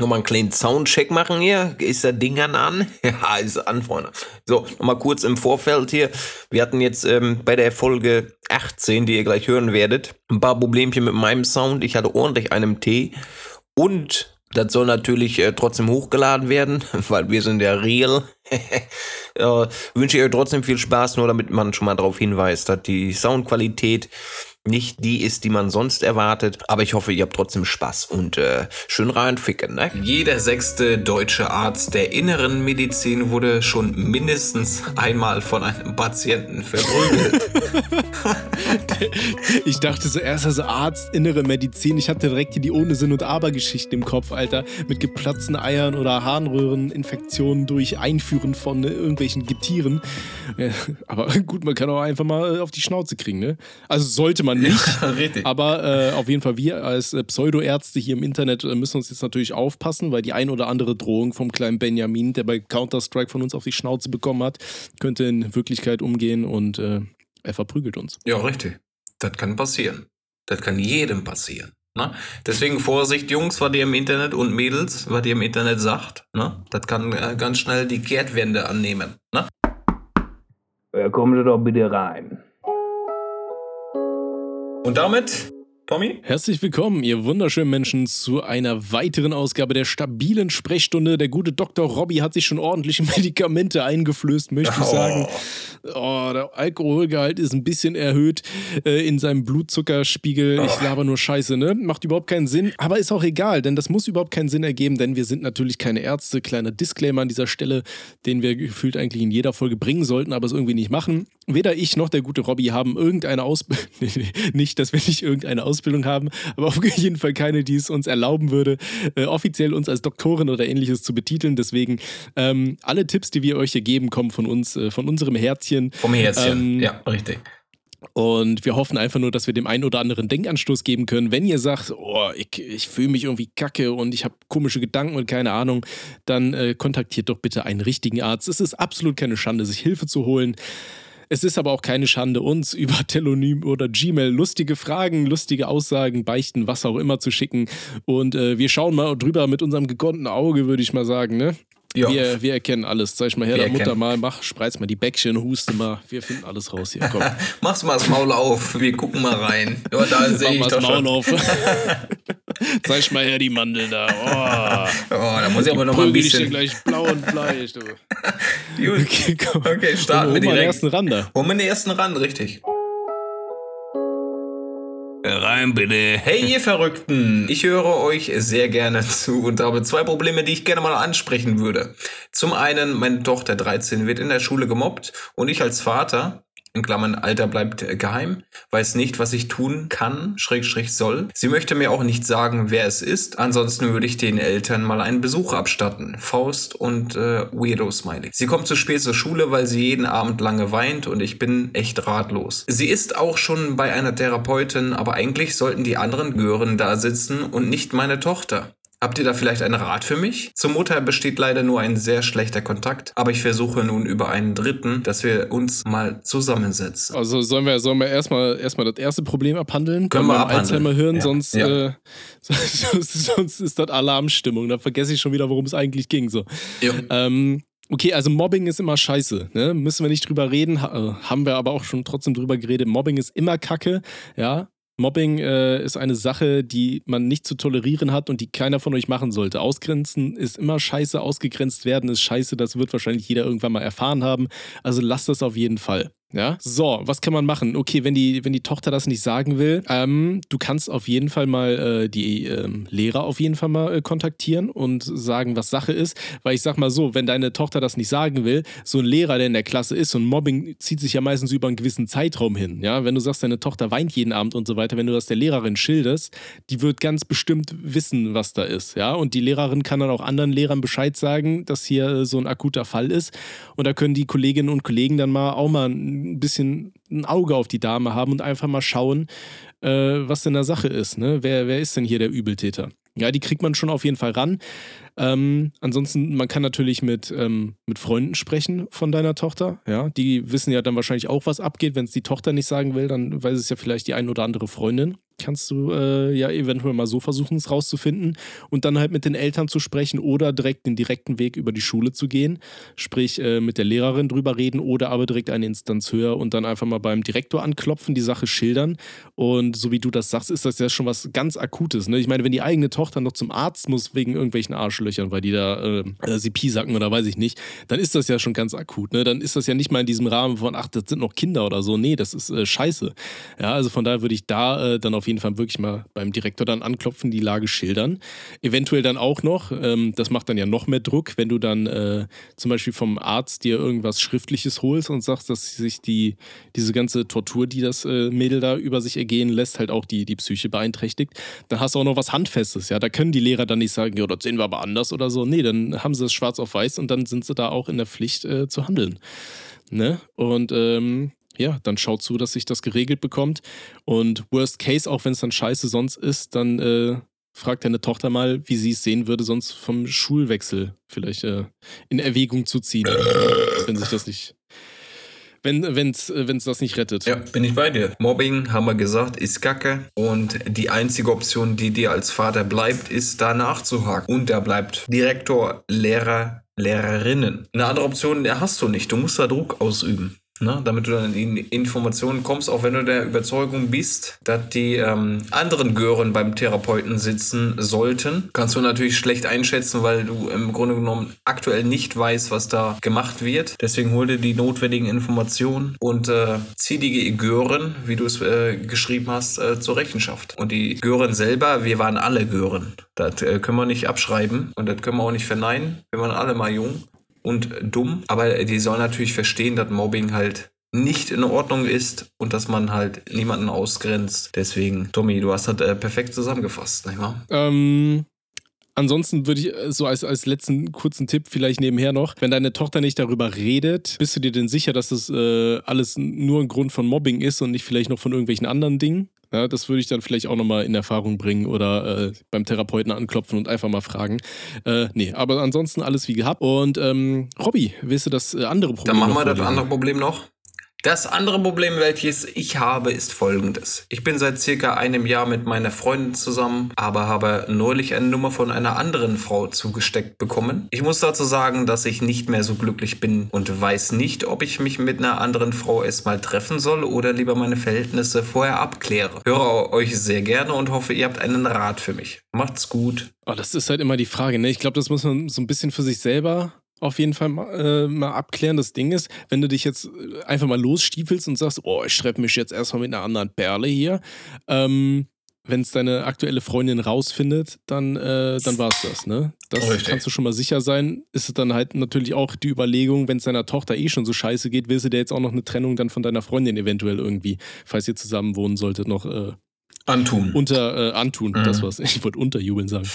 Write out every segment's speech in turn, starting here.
Nochmal einen kleinen Soundcheck machen hier. Ist das Ding an? Ja, ist an, Freunde. So, nochmal kurz im Vorfeld hier. Wir hatten jetzt bei der Folge 18, die ihr gleich hören werdet, ein paar Problemchen mit meinem Sound. Ich hatte ordentlich einen Tee. Und das soll natürlich trotzdem hochgeladen werden, weil wir sind ja real. Wünsche ich euch trotzdem viel Spaß, nur damit man schon mal darauf hinweist, dass die Soundqualität nicht die ist, die man sonst erwartet, aber ich hoffe, ihr habt trotzdem Spaß und schön reinficken, ne? Jeder sechste deutsche Arzt der inneren Medizin wurde schon mindestens einmal von einem Patienten verprügelt. Ich dachte zuerst, also Arzt, innere Medizin, ich hatte direkt hier die ohne Sinn und Aber-Geschichten im Kopf, Alter, mit geplatzten Eiern oder Harnröhren, Infektionen durch Einführen von irgendwelchen Getieren. Aber gut, man kann auch einfach mal auf die Schnauze kriegen, ne? Also sollte man nicht, ja, aber auf jeden Fall wir als Pseudoärzte hier im Internet müssen uns jetzt natürlich aufpassen, weil die ein oder andere Drohung vom kleinen Benjamin, der bei Counter-Strike von uns auf die Schnauze bekommen hat, könnte in Wirklichkeit umgehen und er verprügelt uns. Ja, richtig. Das kann passieren. Das kann jedem passieren. Ne? Deswegen Vorsicht, Jungs, was ihr im Internet und Mädels, was ihr im Internet sagt. Ne? Das kann ganz schnell die Kehrtwende annehmen. Ne? Ja, kommt doch bitte rein. Und damit, Tommy? Herzlich willkommen, ihr wunderschönen Menschen, zu einer weiteren Ausgabe der stabilen Sprechstunde. Der gute Dr. Robby hat sich schon ordentliche Medikamente eingeflößt, möchte ich sagen. Oh, der Alkoholgehalt ist ein bisschen erhöht in seinem Blutzuckerspiegel. Ich laber nur Scheiße, ne? Macht überhaupt keinen Sinn, aber ist auch egal, denn das muss überhaupt keinen Sinn ergeben, denn wir sind natürlich keine Ärzte. Kleiner Disclaimer an dieser Stelle, den wir gefühlt eigentlich in jeder Folge bringen sollten, aber es irgendwie nicht machen. Weder ich noch der gute Robby haben irgendeine Ausbildung, nicht, dass wir nicht irgendeine Ausbildung haben, aber auf jeden Fall keine, die es uns erlauben würde, offiziell uns als Doktorin oder ähnliches zu betiteln. Deswegen, alle Tipps, die wir euch hier geben, kommen von uns, von unserem Herzchen. Vom Herzchen, ja, richtig. Und wir hoffen einfach nur, dass wir dem einen oder anderen Denkanstoß geben können. Wenn ihr sagt, oh, ich fühle mich irgendwie kacke und ich habe komische Gedanken und keine Ahnung, dann kontaktiert doch bitte einen richtigen Arzt. Es ist absolut keine Schande, sich Hilfe zu holen. Es ist aber auch keine Schande, uns über Tellonym oder Gmail lustige Fragen, lustige Aussagen, Beichten, was auch immer zu schicken. Und wir schauen mal drüber mit unserem gekonnten Auge, würde ich mal sagen, ne? Ja. Wir erkennen alles. Zeig mal her, der Mutter mal, spreiz mal die Bäckchen, huste mal. Wir finden alles raus hier. Komm. Mach's mal das Maul auf, wir gucken mal rein. Ja, da sehe ich mal das Maul auf. Zeig mal her die Mandel da. Oh, da muss ich aber noch mal ein bisschen. Ich dir gleich blau und bleich. Du. Gut. Okay, komm. Okay, starten wir direkt. Den ersten Rand da. Holen wir den ersten Rand, richtig. Rein bitte. Hey ihr Verrückten, ich höre euch sehr gerne zu und habe zwei Probleme, die ich gerne mal ansprechen würde. Zum einen, meine Tochter 13 wird in der Schule gemobbt und ich als Vater, in Klammern Alter bleibt geheim, weiß nicht, was ich tun kann, / soll. Sie möchte mir auch nicht sagen, wer es ist, ansonsten würde ich den Eltern mal einen Besuch abstatten. Faust und Weirdo-Smiley. Sie kommt zu spät zur Schule, weil sie jeden Abend lange weint und ich bin echt ratlos. Sie ist auch schon bei einer Therapeutin, aber eigentlich sollten die anderen Gören da sitzen und nicht meine Tochter. Habt ihr da vielleicht einen Rat für mich? Zur Mutter besteht leider nur ein sehr schlechter Kontakt, aber ich versuche nun über einen Dritten, dass wir uns mal zusammensetzen. Also sollen wir erstmal das erste Problem abhandeln? Können wir Alzheimer hören, ja. Sonst. Sonst ist das Alarmstimmung. Da vergesse ich schon wieder, worum es eigentlich ging. So. Ja. Okay, also Mobbing ist immer scheiße, ne? Müssen wir nicht drüber reden, haben wir aber auch schon trotzdem drüber geredet. Mobbing ist immer Kacke, ja. Mobbing ist eine Sache, die man nicht zu tolerieren hat und die keiner von euch machen sollte. Ausgrenzen ist immer scheiße, ausgegrenzt werden ist scheiße, das wird wahrscheinlich jeder irgendwann mal erfahren haben. Also lasst das auf jeden Fall. Ja? So, was kann man machen? Okay, wenn die Tochter das nicht sagen will, du kannst auf jeden Fall mal die Lehrer auf jeden Fall mal kontaktieren und sagen, was Sache ist. Weil ich sag mal so, wenn deine Tochter das nicht sagen will, so ein Lehrer, der in der Klasse ist, und Mobbing zieht sich ja meistens über einen gewissen Zeitraum hin. Ja? Wenn du sagst, deine Tochter weint jeden Abend und so weiter, wenn du das der Lehrerin schilderst, die wird ganz bestimmt wissen, was da ist. Ja? Und die Lehrerin kann dann auch anderen Lehrern Bescheid sagen, dass hier so ein akuter Fall ist. Und da können die Kolleginnen und Kollegen dann mal auch mal ein bisschen ein Auge auf die Dame haben und einfach mal schauen, was denn da Sache ist. Ne? Wer ist denn hier der Übeltäter? Ja, die kriegt man schon auf jeden Fall ran. Ansonsten, man kann natürlich mit Freunden sprechen von deiner Tochter. Ja, die wissen ja dann wahrscheinlich auch, was abgeht. Wenn es die Tochter nicht sagen will, dann weiß es ja vielleicht die ein oder andere Freundin. kannst du ja eventuell mal so versuchen, es rauszufinden und dann halt mit den Eltern zu sprechen oder direkt den direkten Weg über die Schule zu gehen, sprich mit der Lehrerin drüber reden oder aber direkt eine Instanz höher und dann einfach mal beim Direktor anklopfen, die Sache schildern. Und so wie du das sagst, ist das ja schon was ganz Akutes, ne? Ich meine, wenn die eigene Tochter noch zum Arzt muss wegen irgendwelchen Arschlöchern, weil die da sie piesacken oder weiß ich nicht, dann ist das ja schon ganz akut, ne? Dann ist das ja nicht mal in diesem Rahmen von, ach, das sind noch Kinder oder so. Nee, das ist scheiße. Ja, also von daher würde ich da dann auf jeden Fall wirklich mal beim Direktor dann anklopfen, die Lage schildern. Eventuell dann auch noch, das macht dann ja noch mehr Druck, wenn du dann zum Beispiel vom Arzt dir irgendwas Schriftliches holst und sagst, dass sich diese ganze Tortur, die das Mädel da über sich ergehen lässt, halt auch die Psyche beeinträchtigt. Dann hast du auch noch was Handfestes, ja. Da können die Lehrer dann nicht sagen, ja, das sehen wir aber anders oder so. Nee, dann haben sie das schwarz auf weiß und dann sind sie da auch in der Pflicht zu handeln. Ne? Und ja, dann schaut zu, dass sich das geregelt bekommt. Und worst case, auch wenn es dann scheiße sonst ist, dann fragt deine Tochter mal, wie sie es sehen würde, sonst vom Schulwechsel vielleicht in Erwägung zu ziehen, wenn sich das nicht... Wenn's das nicht rettet. Ja, bin ich bei dir. Mobbing, haben wir gesagt, ist Kacke. Und die einzige Option, die dir als Vater bleibt, ist, da nachzuhaken. Und da bleibt Direktor, Lehrer, Lehrerinnen. Eine andere Option hast du nicht. Du musst da Druck ausüben. Na, damit du dann in Informationen kommst, auch wenn du der Überzeugung bist, dass die anderen Gören beim Therapeuten sitzen sollten, kannst du natürlich schlecht einschätzen, weil du im Grunde genommen aktuell nicht weißt, was da gemacht wird. Deswegen hol dir die notwendigen Informationen und zieh die Gören, wie du es geschrieben hast, zur Rechenschaft. Und die Gören selber, wir waren alle Gören. Das können wir nicht abschreiben und das können wir auch nicht verneinen. Wir waren alle mal jung und dumm, aber die sollen natürlich verstehen, dass Mobbing halt nicht in Ordnung ist und dass man halt niemanden ausgrenzt. Deswegen, Tommy, du hast das perfekt zusammengefasst, nicht wahr? Ansonsten würde ich so als letzten kurzen Tipp vielleicht nebenher noch, wenn deine Tochter nicht darüber redet, bist du dir denn sicher, dass das alles nur ein Grund von Mobbing ist und nicht vielleicht noch von irgendwelchen anderen Dingen? Ja, das würde ich dann vielleicht auch nochmal in Erfahrung bringen oder beim Therapeuten anklopfen und einfach mal fragen. Nee, aber ansonsten alles wie gehabt. Und Robby, willst du das andere Problem? Dann machen wir das andere Problem noch. Das andere Problem, welches ich habe, ist folgendes. Ich bin seit circa einem Jahr mit meiner Freundin zusammen, aber habe neulich eine Nummer von einer anderen Frau zugesteckt bekommen. Ich muss dazu sagen, dass ich nicht mehr so glücklich bin und weiß nicht, ob ich mich mit einer anderen Frau erstmal treffen soll oder lieber meine Verhältnisse vorher abkläre. Höre euch sehr gerne und hoffe, ihr habt einen Rat für mich. Macht's gut. Oh, das ist halt immer die Frage, ne? Ich glaube, das muss man so ein bisschen für sich selber... auf jeden Fall mal abklären. Das Ding ist, wenn du dich jetzt einfach mal losstiefelst und sagst, oh, ich treffe mich jetzt erstmal mit einer anderen Perle hier, wenn es deine aktuelle Freundin rausfindet, dann war's das, ne? Das richtig. Kannst du schon mal sicher sein. Ist es dann halt natürlich auch die Überlegung, wenn es deiner Tochter eh schon so scheiße geht, willst du dir jetzt auch noch eine Trennung dann von deiner Freundin eventuell irgendwie, falls ihr zusammen wohnen solltet, noch... Antun, das war's. Ich wollte unterjubeln sagen.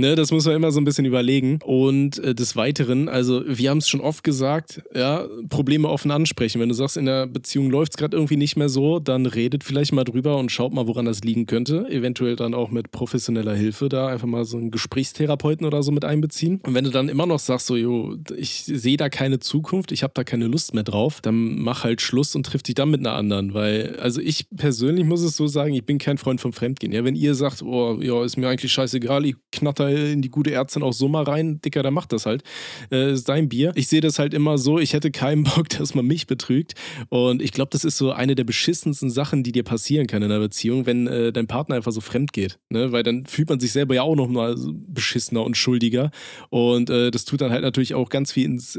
Ne, das muss man immer so ein bisschen überlegen. Und des Weiteren, also wir haben es schon oft gesagt, ja, Probleme offen ansprechen. Wenn du sagst, in der Beziehung läuft es gerade irgendwie nicht mehr so, dann redet vielleicht mal drüber und schaut mal, woran das liegen könnte. Eventuell dann auch mit professioneller Hilfe da einfach mal so einen Gesprächstherapeuten oder so mit einbeziehen. Und wenn du dann immer noch sagst, so, jo, ich sehe da keine Zukunft, ich habe da keine Lust mehr drauf, dann mach halt Schluss und triff dich dann mit einer anderen. Weil, also ich persönlich muss es so sagen, ich bin kein Freund vom Fremdgehen. Ja, wenn ihr sagt, oh, ja, ist mir eigentlich scheißegal, ich knatter in die gute Ärztin auch so mal rein, Dicker, dann macht das halt. Ist dein Bier. Ich sehe das halt immer so, ich hätte keinen Bock, dass man mich betrügt. Und ich glaube, das ist so eine der beschissensten Sachen, die dir passieren kann in einer Beziehung, wenn dein Partner einfach so fremd geht. Ne? Weil dann fühlt man sich selber ja auch noch mal beschissener und schuldiger. Und das tut dann halt natürlich auch ganz viel ins...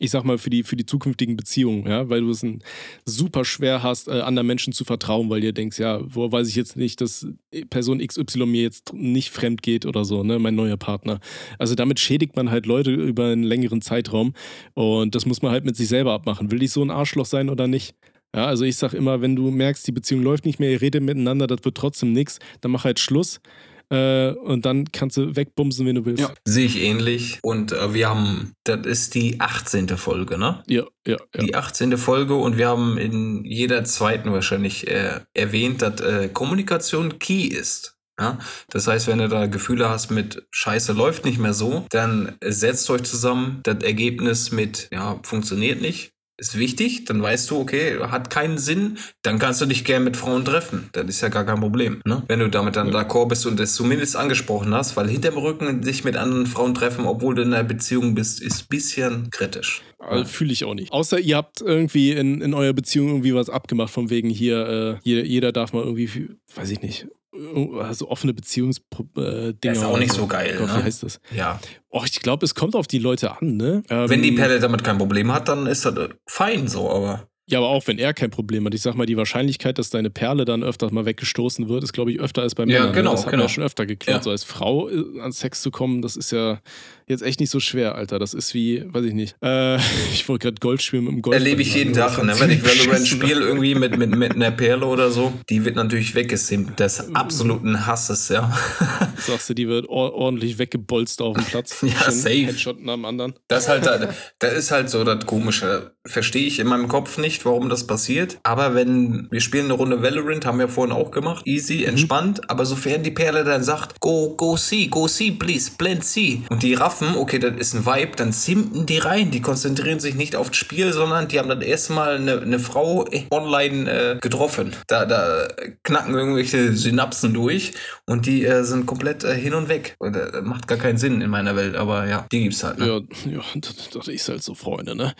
ich sag mal, für die zukünftigen Beziehungen, ja, weil du es super schwer hast, anderen Menschen zu vertrauen, weil du denkst, ja, woher weiß ich jetzt nicht, dass Person XY mir jetzt nicht fremd geht oder so, ne, mein neuer Partner. Also damit schädigt man halt Leute über einen längeren Zeitraum und das muss man halt mit sich selber abmachen. Will ich so ein Arschloch sein oder nicht? Ja, also ich sag immer, wenn du merkst, die Beziehung läuft nicht mehr, ihr redet miteinander, das wird trotzdem nichts, dann mach halt Schluss. Und dann kannst du wegbumsen, wenn du willst. Ja, sehe ich ähnlich. Und wir haben, das ist die 18. Folge, ne? Ja. Die 18. Folge und wir haben in jeder zweiten wahrscheinlich erwähnt, dass Kommunikation key ist. Ja? Das heißt, wenn du da Gefühle hast mit Scheiße läuft nicht mehr so, dann setzt euch zusammen, das Ergebnis mit ja, funktioniert nicht. ist wichtig, dann weißt du, okay, hat keinen Sinn, dann kannst du dich gern mit Frauen treffen. Das ist ja gar kein Problem, ne? Wenn du damit dann d'accord bist und das zumindest angesprochen hast, weil hinterm Rücken sich mit anderen Frauen treffen, obwohl du in einer Beziehung bist, ist ein bisschen kritisch. Also, fühle ich auch nicht. Außer ihr habt irgendwie in eurer Beziehung irgendwie was abgemacht, von wegen hier jeder darf mal irgendwie, weiß ich nicht, so offene Beziehungsdinger. Das ist auch nicht so geil, glaub, ne? Wie heißt das? Ja. Oh, ich glaube, es kommt auf die Leute an, ne? Wenn die Perle damit kein Problem hat, dann ist das fein so, aber... Ja, aber auch wenn er kein Problem hat. Ich sag mal, die Wahrscheinlichkeit, dass deine Perle dann öfters mal weggestoßen wird, ist, glaube ich, öfter als bei Männern. Ja, genau. Das haben wir ja schon öfter geklärt. Ja. So als Frau an Sex zu kommen, das ist ja jetzt echt nicht so schwer, Alter. Das ist wie, weiß ich nicht. Ich wollte gerade Golf spielen mit dem Golf. Erlebe ich jeden Tag. Ne? Wenn ich Valorant spiele, irgendwie mit einer Perle oder so, die wird natürlich weggesimt des absoluten Hasses, ja. Sagst du, die wird ordentlich weggebolzt auf dem Platz. Ja, safe. Headshot nach dem anderen. Das ist halt so das Komische. Verstehe ich in meinem Kopf nicht, warum das passiert. Aber wenn wir spielen eine Runde Valorant, haben wir vorhin auch gemacht, easy, entspannt, aber sofern die Perle dann sagt, go see, please, blend see. Und die raffen, okay, das ist ein Vibe, dann simpen die rein. Die konzentrieren sich nicht aufs Spiel, sondern die haben das erste Mal eine Frau online getroffen. Da knacken irgendwelche Synapsen durch und die sind komplett hin und weg. Und, macht gar keinen Sinn in meiner Welt, aber ja, die gibt's halt. Ne? Ja, das ist halt so, Freunde, ne?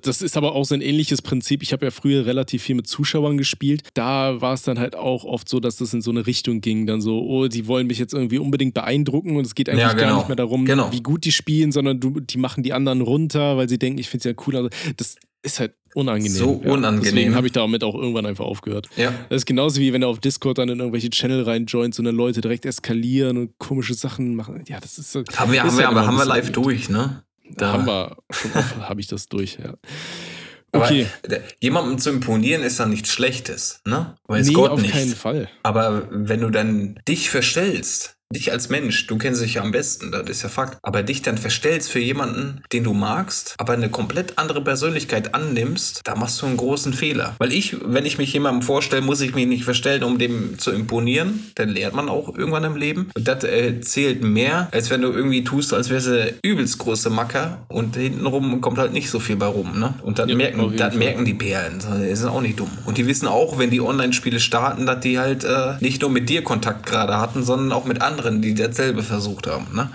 Das ist aber auch so ein ähnliches Prinzip. Ich habe ja früher relativ viel mit Zuschauern gespielt. Da war es dann halt auch oft so, dass das in so eine Richtung ging. Dann so, oh, die wollen mich jetzt irgendwie unbedingt beeindrucken und es geht eigentlich gar nicht mehr darum, wie gut die spielen, sondern die machen die anderen runter, weil sie denken, ich finde es ja cooler. Das ist halt unangenehm. So unangenehm. Deswegen habe ich damit auch irgendwann einfach aufgehört. Ja. Das ist genauso wie wenn du auf Discord dann in irgendwelche Channel reinjoinst und dann Leute direkt eskalieren und komische Sachen machen. Ja, das ist... Das haben wir live durch, ne? Da habe ich das durch, ja. Okay. Aber jemandem zu imponieren ist dann nichts Schlechtes, ne? Weiß Gott nicht. Nee, auf keinen Fall. Aber wenn du dann dich verstellst, dich als Mensch, du kennst dich ja am besten, das ist ja Fakt, aber dich dann verstellst für jemanden, den du magst, aber eine komplett andere Persönlichkeit annimmst, da machst du einen großen Fehler. Weil wenn ich mich jemandem vorstelle, muss ich mich nicht verstellen, um dem zu imponieren, dann lernt man auch irgendwann im Leben. Und das zählt mehr, als wenn du irgendwie tust, als wärst du übelst große Macker und hintenrum kommt halt nicht so viel bei rum, ne? Und das merken die Perlen, die sind auch nicht dumm. Und die wissen auch, wenn die Online-Spiele starten, dass die halt nicht nur mit dir Kontakt gerade hatten, sondern auch mit anderen, die dasselbe versucht haben, ne?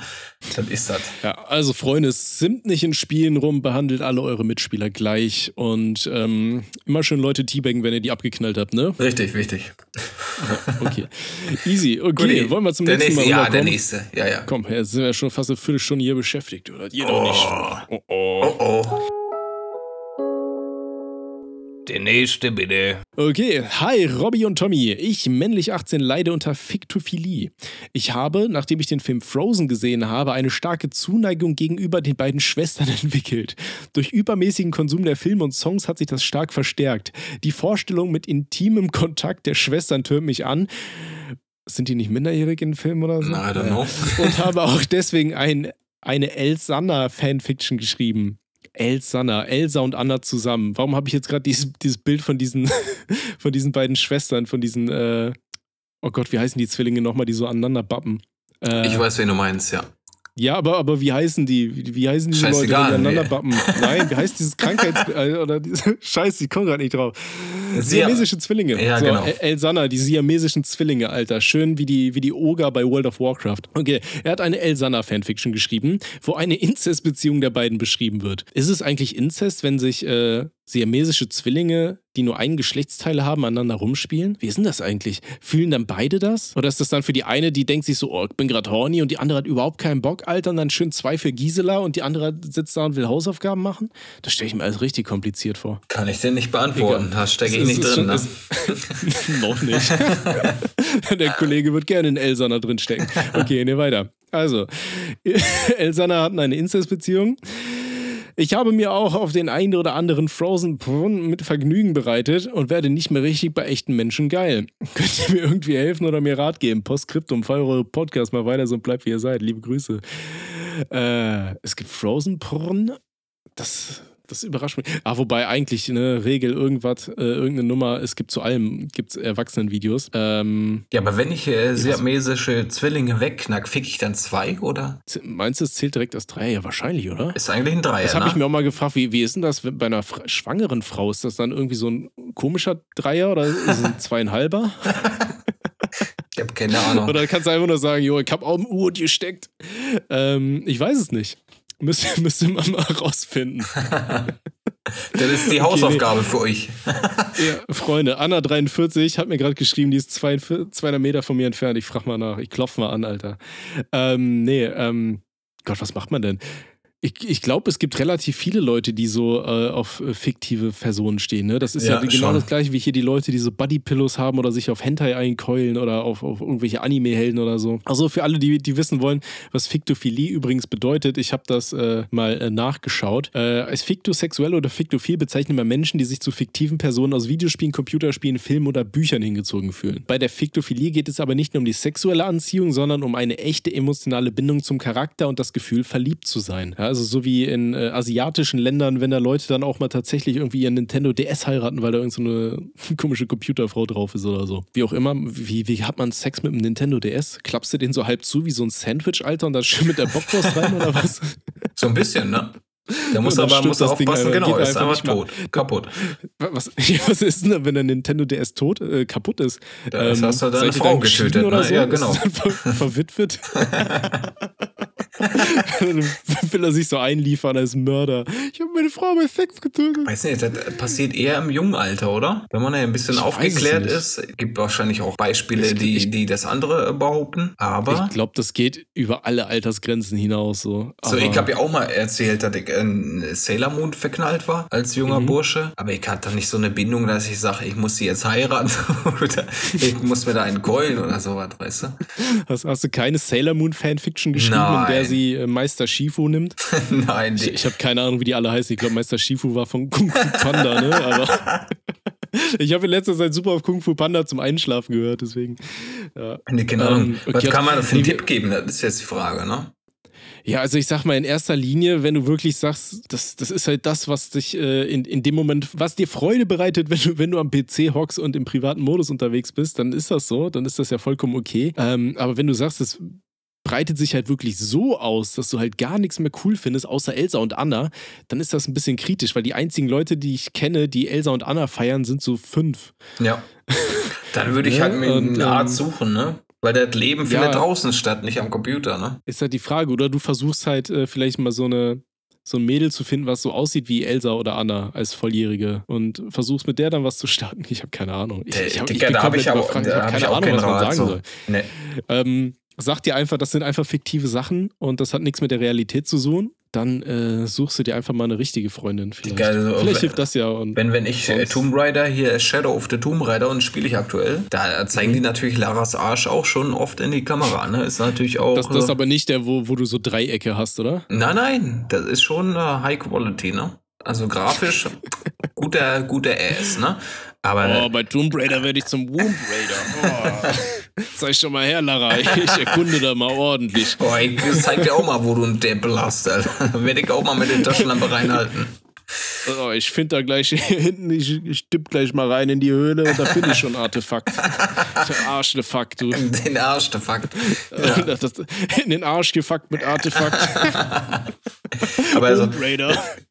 Dann ist das. Ja, also Freunde, simmt nicht in Spielen rum, behandelt alle eure Mitspieler gleich und immer schön Leute teabaggen, wenn ihr die abgeknallt habt, ne? Richtig, wichtig. Ja, okay. Easy, okay. Gut, wollen wir zum nächsten Mal rüberkommen? Ja, der nächste. Ja. Komm, jetzt sind wir schon fast eine Viertelstunde hier beschäftigt, oder? Ihr doch nicht. Oh. Der nächste, bitte. Okay, hi, Robby und Tommy. Ich, männlich 18, leide unter Fiktophilie. Ich habe, nachdem ich den Film Frozen gesehen habe, eine starke Zuneigung gegenüber den beiden Schwestern entwickelt. Durch übermäßigen Konsum der Filme und Songs hat sich das stark verstärkt. Die Vorstellung mit intimem Kontakt der Schwestern tönt mich an. Sind die nicht minderjährig in Filmen oder so? I don't know. Und habe auch deswegen eine Elsanna-Fanfiction geschrieben. Elsa und Anna zusammen. Warum habe ich jetzt gerade dieses Bild von diesen beiden Schwestern, von diesen, oh Gott, wie heißen die Zwillinge nochmal, die so aneinander bappen? Ich weiß, wen du meinst, ja. Ja, aber wie heißen die? Wie heißen die Leute, die aneinander bappen? Nein, wie heißt dieses Krankheits... oder diese Scheiße, ich komme gerade nicht drauf. Siamesische Zwillinge. Ja, so, genau. Elsanna, die siamesischen Zwillinge, Alter. Schön wie die Oger bei World of Warcraft. Okay, er hat eine Elsanna-Fanfiction geschrieben, wo eine Inzestbeziehung der beiden beschrieben wird. Ist es eigentlich Inzest, wenn sich siamesische Zwillinge, die nur einen Geschlechtsteil haben, aneinander rumspielen? Wie ist denn das eigentlich? Fühlen dann beide das? Oder ist das dann für die eine, die denkt sich so, oh, ich bin gerade horny, und die andere hat überhaupt keinen Bock, Alter, und dann schön 2 für Gisela und die andere sitzt da und will Hausaufgaben machen? Das stelle ich mir alles richtig kompliziert vor. Kann ich dir nicht beantworten, da stecke ich nicht drin. Noch nicht. Der Kollege wird gerne in Elsanna drinstecken. Okay, ne, weiter. Also, Elsanna hatten eine Inzestbeziehung. Ich habe mir auch auf den einen oder anderen Frozen mit Vergnügen bereitet und werde nicht mehr richtig bei echten Menschen geil. Könnt ihr mir irgendwie helfen oder mir Rat geben? Postskriptum, feiert eure Podcasts mal weiter, so bleibt wie ihr seid. Liebe Grüße. Es gibt Frozen-Porn? Das Das überrascht mich. Ah, wobei eigentlich, ne, Regel, irgendwas, irgendeine Nummer, es gibt zu allem, gibt's Erwachsenenvideos. Ja, aber wenn ich siamesische Zwillinge wegknack, fick ich dann 2, oder? Meinst du, es zählt direkt als 3? Ja, wahrscheinlich, oder? Ist eigentlich ein 3, das habe ich mir auch mal gefragt, wie ist denn das bei einer schwangeren Frau? Ist das dann irgendwie so ein komischer 3er oder ist es ein 2,5er? Ich habe keine Ahnung. Oder kannst du einfach nur sagen, jo, ich hab auch im Uhr gesteckt. Ich weiß es nicht. Müsste man mal rausfinden. Das ist die Hausaufgabe für euch. Ja, Freunde, Anna 43 hat mir gerade geschrieben, die ist 200 Meter von mir entfernt. Ich frage mal nach, ich klopfe mal an, Alter. Gott, was macht man denn? Ich glaube, es gibt relativ viele Leute, die so auf fiktive Personen stehen. Ne? Das ist ja genau das gleiche wie hier die Leute, die so Buddy-Pillows haben oder sich auf Hentai einkeulen oder auf irgendwelche Anime-Helden oder so. Also für alle, die wissen wollen, was Fiktophilie übrigens bedeutet, ich habe das mal nachgeschaut. Als fiktosexuell oder fiktophil bezeichnet man Menschen, die sich zu fiktiven Personen aus Videospielen, Computerspielen, Filmen oder Büchern hingezogen fühlen. Bei der Fiktophilie geht es aber nicht nur um die sexuelle Anziehung, sondern um eine echte emotionale Bindung zum Charakter und das Gefühl, verliebt zu sein. Ja, also so wie in asiatischen Ländern, wenn da Leute dann auch mal tatsächlich irgendwie ihren Nintendo DS heiraten, weil da irgend so eine komische Computerfrau drauf ist oder so. Wie auch immer, wie hat man Sex mit dem Nintendo DS? Klappst du den so halb zu wie so ein Sandwich, Alter, und dann schön mit der Bockwurst rein oder was? So ein bisschen, ne? Da muss aber aufpassen, genau, ist einfach tot. Kaputt. Was ist denn da, wenn der Nintendo DS tot, kaputt ist? Da hast du deine Frau getötet, ne? Oder so? Ja, genau. Verwitwet? Dann will er sich so einliefern als Mörder. Ich habe meine Frau bei Sex getötet. Weiß nicht, das passiert eher im jungen Alter, oder? Wenn man ja ein bisschen aufgeklärt ist. Es gibt wahrscheinlich auch Beispiele, die das andere behaupten, aber... Ich glaube, das geht über alle Altersgrenzen hinaus. So ich habe ja auch mal erzählt, dass ich in Sailor Moon verknallt war, als junger Bursche. Aber ich hatte nicht so eine Bindung, dass ich sage, ich muss sie jetzt heiraten. Oder ich muss mir da einen keulen oder sowas, weißt du? Hast du keine Sailor Moon Fanfiction geschrieben, in der sie Meister Shifu nimmt? Nein. Ich habe keine Ahnung, wie die alle heißen. Ich glaube, Meister Shifu war von Kung Fu Panda, ne? Aber ich habe in letzter Zeit super auf Kung Fu Panda zum Einschlafen gehört, deswegen. Ja. Nee, keine Ahnung. Was kann man für einen Tipp geben? Das ist jetzt die Frage, ne? Ja, also ich sag mal, in erster Linie, wenn du wirklich sagst, das ist halt das, was dich in dem Moment, was dir Freude bereitet, wenn du am PC hockst und im privaten Modus unterwegs bist, dann ist das so, dann ist das ja vollkommen okay. Aber wenn du sagst, das breitet sich halt wirklich so aus, dass du halt gar nichts mehr cool findest, außer Elsa und Anna, dann ist das ein bisschen kritisch, weil die einzigen Leute, die ich kenne, die Elsa und Anna feiern, sind so 5. Ja, dann würde ich halt eine Art suchen, ne? Weil das Leben findet draußen statt, nicht am Computer, ne? Ist halt die Frage, oder du versuchst halt vielleicht mal so ein Mädel zu finden, was so aussieht wie Elsa oder Anna als Volljährige und versuchst mit der dann was zu starten. Ich habe keine Ahnung. Ich habe keine Ahnung, was man sagen soll. Nee. Sag dir einfach, das sind einfach fiktive Sachen und das hat nichts mit der Realität zu tun. Dann suchst du dir einfach mal eine richtige Freundin. Vielleicht hilft das ja. Und wenn ich Tomb Raider, hier Shadow of the Tomb Raider, und spiele ich aktuell, da zeigen die natürlich Laras Arsch auch schon oft in die Kamera. Ne? Ist natürlich auch... Das ist aber nicht der, wo du so Dreiecke hast, oder? Nein. Das ist schon High Quality, ne? Also grafisch guter Ass, ne? Aber bei Tomb Raider werde ich zum Womb Raider. Oh. Zeig schon mal her, Lara. Ich erkunde da mal ordentlich. Oh, ich zeig dir auch mal, wo du einen Deppel hast. Dann werde ich auch mal mit der Taschenlampe reinhalten. Oh, ich finde da gleich hinten, ich stipp gleich mal rein in die Höhle und da finde ich schon Artefakt. Du. Den Arschtefakt. Ja. In den Arsch gefackt mit Artefakt. Aber also,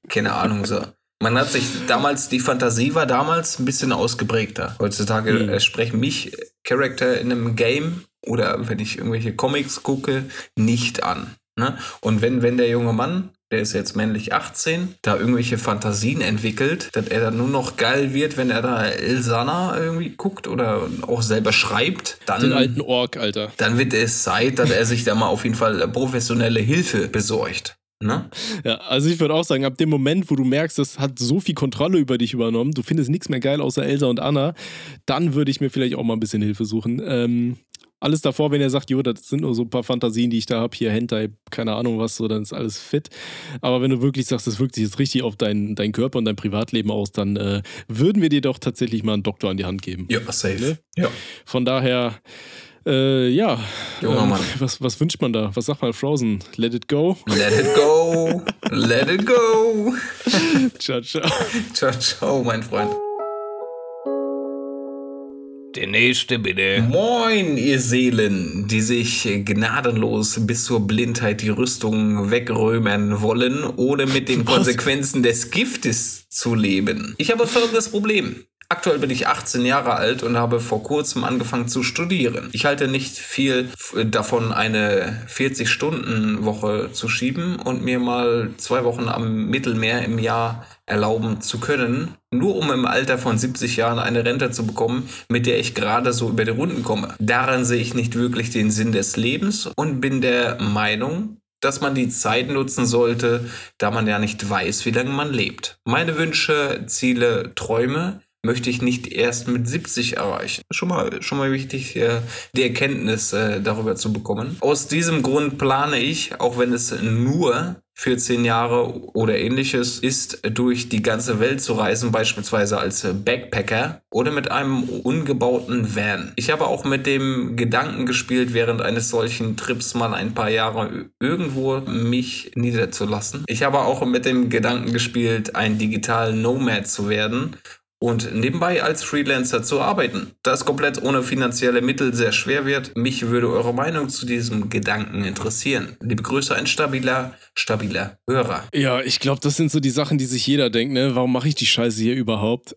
keine Ahnung, so. Man hat sich damals, die Fantasie war damals ein bisschen ausgeprägter. Heutzutage sprechen mich Charakter in einem Game oder wenn ich irgendwelche Comics gucke, nicht an. Ne? Und wenn der junge Mann, der ist jetzt männlich 18, da irgendwelche Fantasien entwickelt, dass er dann nur noch geil wird, wenn er da Elsanna irgendwie guckt oder auch selber schreibt. Dann, den alten Ork, Alter. Dann wird es Zeit, dass er sich da mal auf jeden Fall professionelle Hilfe besorgt. Ne? Ja, also ich würde auch sagen, ab dem Moment, wo du merkst, das hat so viel Kontrolle über dich übernommen, du findest nichts mehr geil außer Elsa und Anna, dann würde ich mir vielleicht auch mal ein bisschen Hilfe suchen. Alles davor, wenn er sagt, jo, das sind nur so ein paar Fantasien, die ich da habe, hier Hentai, keine Ahnung was, so, dann ist alles fit. Aber wenn du wirklich sagst, das wirkt sich jetzt richtig auf deinen Körper und dein Privatleben aus, dann würden wir dir doch tatsächlich mal einen Doktor an die Hand geben. Ja, safe. Ne? Ja. Von daher... Ja, was wünscht man da? Was sagt man? Frozen? Let it go? Let it go! Let it go! Ciao, ciao. Ciao, ciao, mein Freund. Der nächste, bitte. Moin, ihr Seelen, die sich gnadenlos bis zur Blindheit die Rüstung wegrömern wollen, ohne mit den Konsequenzen des Giftes zu leben. Ich habe folgendes Problem. Aktuell bin ich 18 Jahre alt und habe vor kurzem angefangen zu studieren. Ich halte nicht viel davon, eine 40-Stunden-Woche zu schieben und mir mal 2 Wochen am Mittelmeer im Jahr erlauben zu können, nur um im Alter von 70 Jahren eine Rente zu bekommen, mit der ich gerade so über die Runden komme. Daran sehe ich nicht wirklich den Sinn des Lebens und bin der Meinung, dass man die Zeit nutzen sollte, da man ja nicht weiß, wie lange man lebt. Meine Wünsche, Ziele, Träume möchte ich nicht erst mit 70 erreichen. Schon mal wichtig, die Erkenntnis darüber zu bekommen. Aus diesem Grund plane ich, auch wenn es nur 14 Jahre oder ähnliches ist, durch die ganze Welt zu reisen, beispielsweise als Backpacker oder mit einem umgebauten Van. Ich habe auch mit dem Gedanken gespielt, während eines solchen Trips mal ein paar Jahre irgendwo mich niederzulassen. Ich habe auch mit dem Gedanken gespielt, ein digitaler Nomad zu werden und nebenbei als Freelancer zu arbeiten. Da es komplett ohne finanzielle Mittel sehr schwer wird, mich würde eure Meinung zu diesem Gedanken interessieren. Liebe Grüße, ein stabiler Hörer. Ja, ich glaube, das sind so die Sachen, die sich jeder denkt, ne? Warum mache ich die Scheiße hier überhaupt?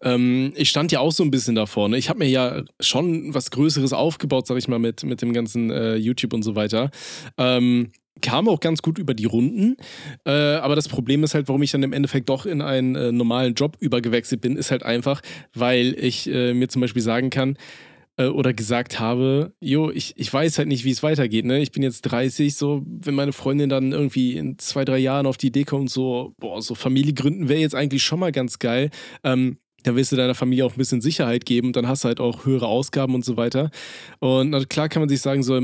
Ich stand ja auch so ein bisschen davor, ne? Ich habe mir ja schon was Größeres aufgebaut, sag ich mal, mit dem ganzen YouTube und so weiter. Kam auch ganz gut über die Runden, aber das Problem ist halt, warum ich dann im Endeffekt doch in einen normalen Job übergewechselt bin, ist halt einfach, weil ich mir zum Beispiel sagen kann oder gesagt habe, ich weiß halt nicht, wie es weitergeht, ne? Ich bin jetzt 30, so, wenn meine Freundin dann irgendwie in 2-3 Jahren auf die Idee kommt, so Familie gründen wäre jetzt eigentlich schon mal ganz geil, dann willst du deiner Familie auch ein bisschen Sicherheit geben und dann hast du halt auch höhere Ausgaben und so weiter. Und klar kann man sich sagen, so,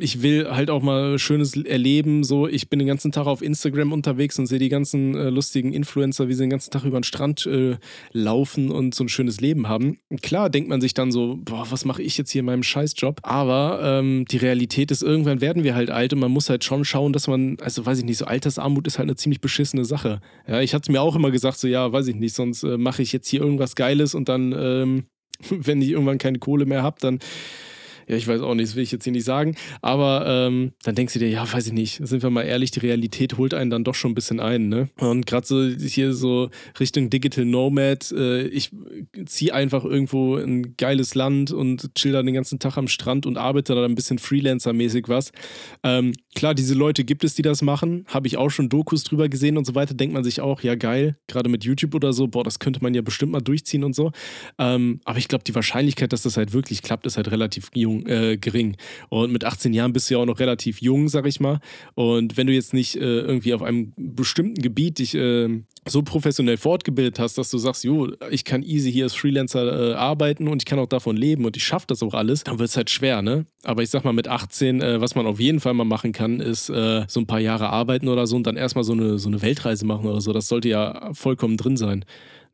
ich will halt auch mal Schönes erleben, so, ich bin den ganzen Tag auf Instagram unterwegs und sehe die ganzen lustigen Influencer, wie sie den ganzen Tag über den Strand laufen und so ein schönes Leben haben. Und klar denkt man sich dann so, boah, was mache ich jetzt hier in meinem Scheißjob? Aber die Realität ist, irgendwann werden wir halt alt und man muss halt schon schauen, dass man, also weiß ich nicht, so Altersarmut ist halt eine ziemlich beschissene Sache. Ja, ich hatte mir auch immer gesagt, so, ja, weiß ich nicht, sonst mache ich jetzt hier irgendwas Geiles und dann, wenn ich irgendwann keine Kohle mehr habe, dann, ja, ich weiß auch nicht, das will ich jetzt hier nicht sagen, aber dann denkst du dir, ja, weiß ich nicht, sind wir mal ehrlich, die Realität holt einen dann doch schon ein bisschen ein, ne? Und gerade so hier so Richtung Digital Nomad, ich ziehe einfach irgendwo in ein geiles Land und chill da den ganzen Tag am Strand und arbeite da ein bisschen Freelancer-mäßig was. Klar, diese Leute gibt es, die das machen, habe ich auch schon Dokus drüber gesehen und so weiter, denkt man sich auch, ja geil, gerade mit YouTube oder so, boah, das könnte man ja bestimmt mal durchziehen und so, aber ich glaube, die Wahrscheinlichkeit, dass das halt wirklich klappt, ist halt relativ gering und mit 18 Jahren bist du ja auch noch relativ jung, sag ich mal, und wenn du jetzt nicht irgendwie auf einem bestimmten Gebiet dich so professionell fortgebildet hast, dass du sagst, jo, ich kann easy hier als Freelancer arbeiten und ich kann auch davon leben und ich schaffe das auch alles, dann wird es halt schwer, ne? Aber ich sag mal, mit 18, was man auf jeden Fall mal machen kann, ist so ein paar Jahre arbeiten oder so und dann erstmal so eine Weltreise machen oder so. Das sollte ja vollkommen drin sein.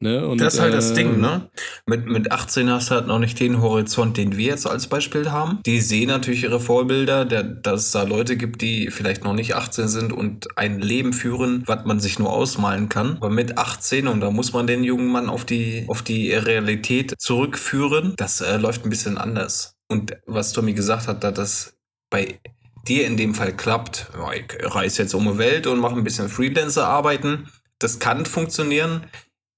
Ne? Und, das ist halt das Ding, ne? Mit 18 hast du halt noch nicht den Horizont, den wir jetzt als Beispiel haben. Die sehen natürlich ihre Vorbilder, dass es da Leute gibt, die vielleicht noch nicht 18 sind und ein Leben führen, was man sich nur ausmalen kann. Aber mit 18, und da muss man den jungen Mann auf die Realität zurückführen, das läuft ein bisschen anders. Und was Tommy gesagt hat, dass das bei dir in dem Fall klappt, ich reise jetzt um die Welt und mache ein bisschen Freelancer-Arbeiten, das kann funktionieren.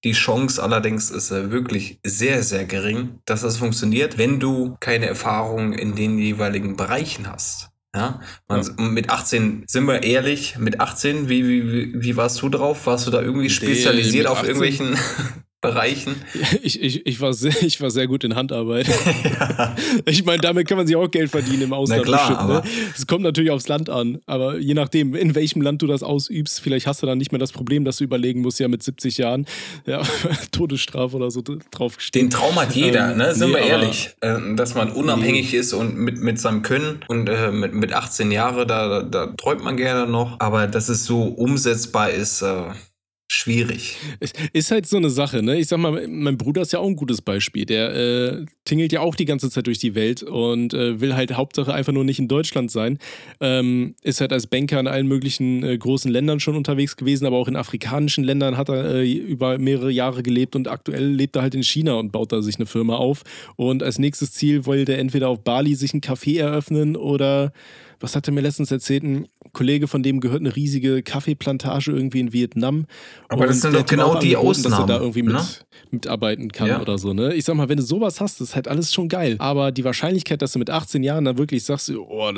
Die Chance allerdings ist wirklich sehr, sehr gering, dass das funktioniert, wenn du keine Erfahrung in den jeweiligen Bereichen hast. Ja? Mit 18, sind wir ehrlich, mit 18, wie warst du drauf? Warst du da irgendwie spezialisiert auf irgendwelchen Bereichen? Ich war sehr gut in Handarbeit. Ja. Ich meine, damit kann man sich auch Geld verdienen im Ausland. Na klar, bestimmt, ne? Es kommt natürlich aufs Land an, aber je nachdem, in welchem Land du das ausübst, vielleicht hast du dann nicht mehr das Problem, dass du überlegen musst, ja, mit 70 Jahren, ja, Todesstrafe oder so draufstehen. Den Traum hat jeder, ne? Sind wir ehrlich, dass man unabhängig ist und mit seinem Können und mit 18 Jahren, da träumt man gerne noch, aber dass es so umsetzbar ist, schwierig. Ist halt so eine Sache, ne? Ich sag mal, mein Bruder ist ja auch ein gutes Beispiel. Der tingelt ja auch die ganze Zeit durch die Welt und will halt Hauptsache einfach nur nicht in Deutschland sein. Ist halt als Banker in allen möglichen großen Ländern schon unterwegs gewesen, aber auch in afrikanischen Ländern hat er über mehrere Jahre gelebt und aktuell lebt er halt in China und baut da sich eine Firma auf. Und als nächstes Ziel wollte er entweder auf Bali sich ein Café eröffnen oder... Was hat er mir letztens erzählt? Ein Kollege von dem gehört eine riesige Kaffeeplantage irgendwie in Vietnam. Aber das sind doch genau die Ausnahmen, dass er da irgendwie mitarbeiten kann oder so. Ne? Ich sag mal, wenn du sowas hast, ist halt alles schon geil. Aber die Wahrscheinlichkeit, dass du mit 18 Jahren dann wirklich sagst, oh,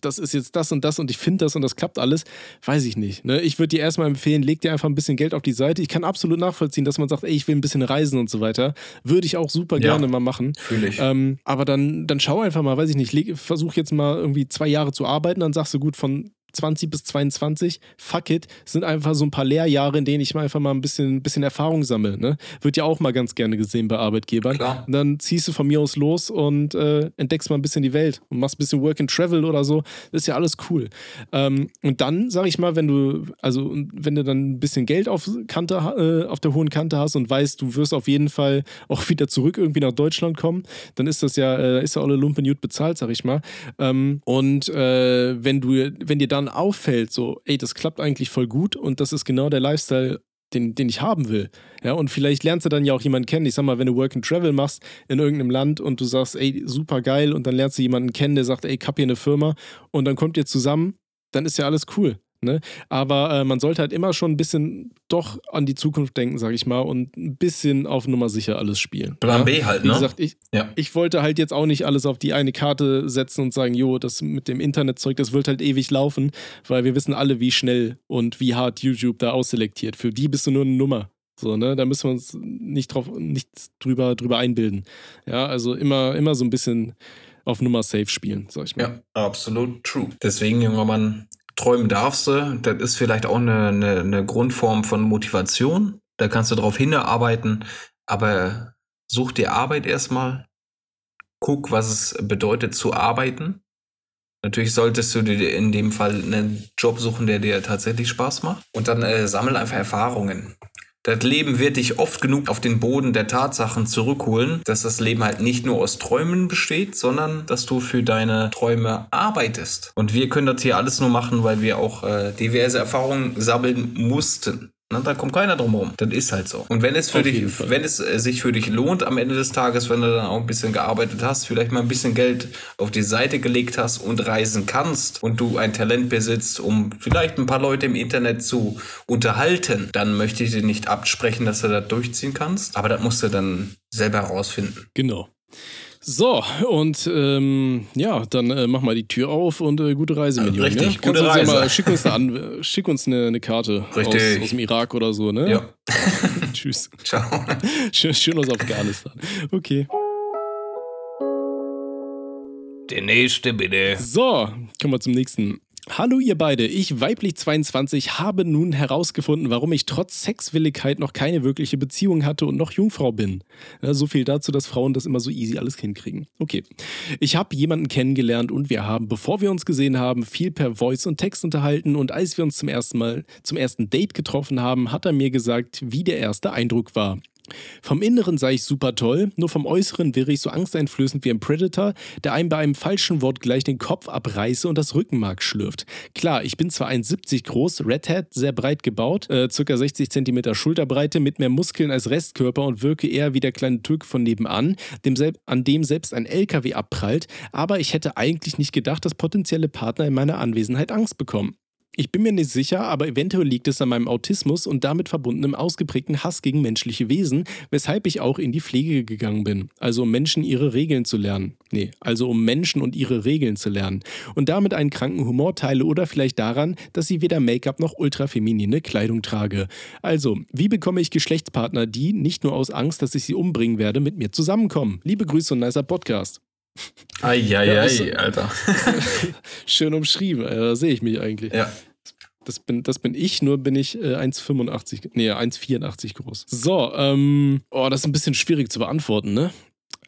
das ist jetzt das und das und ich finde das und das klappt alles, weiß ich nicht. Ne? Ich würde dir erstmal empfehlen, leg dir einfach ein bisschen Geld auf die Seite. Ich kann absolut nachvollziehen, dass man sagt, ey, ich will ein bisschen reisen und so weiter. Würde ich auch super gerne mal machen. Natürlich. Aber dann schau einfach mal, weiß ich nicht, versuch jetzt mal irgendwie 2 Jahre zu arbeiten, dann sagst du gut, von 20 bis 22, fuck it, sind einfach so ein paar Lehrjahre, in denen ich einfach mal ein bisschen Erfahrung sammle. Ne? Wird ja auch mal ganz gerne gesehen bei Arbeitgebern. Klar. Und dann ziehst du von mir aus los und entdeckst mal ein bisschen die Welt und machst ein bisschen Work and Travel oder so. Das ist ja alles cool. Und dann, sag ich mal, wenn du dann ein bisschen Geld auf der hohen Kante hast und weißt, du wirst auf jeden Fall auch wieder zurück irgendwie nach Deutschland kommen, dann ist das ja, ist ja alle Lumpen gut bezahlt, sag ich mal. Wenn dir dann auffällt, so, ey, das klappt eigentlich voll gut und das ist genau der Lifestyle, den ich haben will. Ja, und vielleicht lernst du dann ja auch jemanden kennen. Ich sag mal, wenn du Work and Travel machst in irgendeinem Land und du sagst, ey, super geil, und dann lernst du jemanden kennen, der sagt, ey, ich hab hier eine Firma, und dann kommt ihr zusammen, dann ist ja alles cool. Ne? Aber man sollte halt immer schon ein bisschen doch an die Zukunft denken, sag ich mal, und ein bisschen auf Nummer sicher alles spielen. Plan B halt, ne? Wie gesagt, ich wollte halt jetzt auch nicht alles auf die eine Karte setzen und sagen, jo, das mit dem Internetzeug, das wird halt ewig laufen, weil wir wissen alle, wie schnell und wie hart YouTube da ausselektiert. Für die bist du nur eine Nummer. So, ne? Da müssen wir uns nicht drüber einbilden. Ja, also immer so ein bisschen auf Nummer safe spielen, sag ich mal. Ja, absolut true. Deswegen, junger Mann, träumen darfst du, das ist vielleicht auch eine Grundform von Motivation, da kannst du drauf hinarbeiten, aber such dir Arbeit erstmal, guck, was es bedeutet zu arbeiten. Natürlich solltest du dir in dem Fall einen Job suchen, der dir tatsächlich Spaß macht, und dann sammel einfach Erfahrungen. Das Leben wird dich oft genug auf den Boden der Tatsachen zurückholen, dass das Leben halt nicht nur aus Träumen besteht, sondern dass du für deine Träume arbeitest. Und wir können das hier alles nur machen, weil wir auch diverse Erfahrungen sammeln mussten. Na, da kommt keiner drum rum. Das ist halt so. Und wenn es sich für dich lohnt am Ende des Tages, wenn du dann auch ein bisschen gearbeitet hast, vielleicht mal ein bisschen Geld auf die Seite gelegt hast und reisen kannst und du ein Talent besitzt, um vielleicht ein paar Leute im Internet zu unterhalten, dann möchte ich dir nicht absprechen, dass du das durchziehen kannst. Aber das musst du dann selber herausfinden. Genau. So, und dann mach mal die Tür auf und gute Reise mit dir. Richtig, ne? Gute Reise. Ja, mal, schick uns eine Karte aus dem Irak oder so, ne? Ja. Tschüss. Ciao. Schön aus Afghanistan. Okay. Der nächste, bitte. So, kommen wir zum nächsten. Hallo ihr beide, ich, weiblich 22, habe nun herausgefunden, warum ich trotz Sexwilligkeit noch keine wirkliche Beziehung hatte und noch Jungfrau bin. Ja, so viel dazu, dass Frauen das immer so easy alles hinkriegen. Okay. Ich habe jemanden kennengelernt und wir haben, bevor wir uns gesehen haben, viel per Voice und Text unterhalten, und als wir uns zum ersten Date getroffen haben, hat er mir gesagt, wie der erste Eindruck war. Vom Inneren sei ich super toll, nur vom Äußeren wäre ich so angsteinflößend wie ein Predator, der einem bei einem falschen Wort gleich den Kopf abreiße und das Rückenmark schlürft. Klar, ich bin zwar 1,70 groß, Red Hat, sehr breit gebaut, ca. 60 cm Schulterbreite, mit mehr Muskeln als Restkörper, und wirke eher wie der kleine Türke von nebenan, an dem selbst ein LKW abprallt, aber ich hätte eigentlich nicht gedacht, dass potenzielle Partner in meiner Anwesenheit Angst bekommen. Ich bin mir nicht sicher, aber eventuell liegt es an meinem Autismus und damit verbundenem ausgeprägten Hass gegen menschliche Wesen, weshalb ich auch in die Pflege gegangen bin. Also um Menschen und ihre Regeln zu lernen. Und damit einen kranken Humor teile, oder vielleicht daran, dass ich weder Make-up noch ultrafeminine Kleidung trage. Also, wie bekomme ich Geschlechtspartner, die, nicht nur aus Angst, dass ich sie umbringen werde, mit mir zusammenkommen? Liebe Grüße und nicer Podcast. Eieiei, Alter. Schön umschrieben, Alter. Da sehe ich mich eigentlich. Ja. Das bin ich, nur bin ich 1,84 groß. So, das ist ein bisschen schwierig zu beantworten, ne?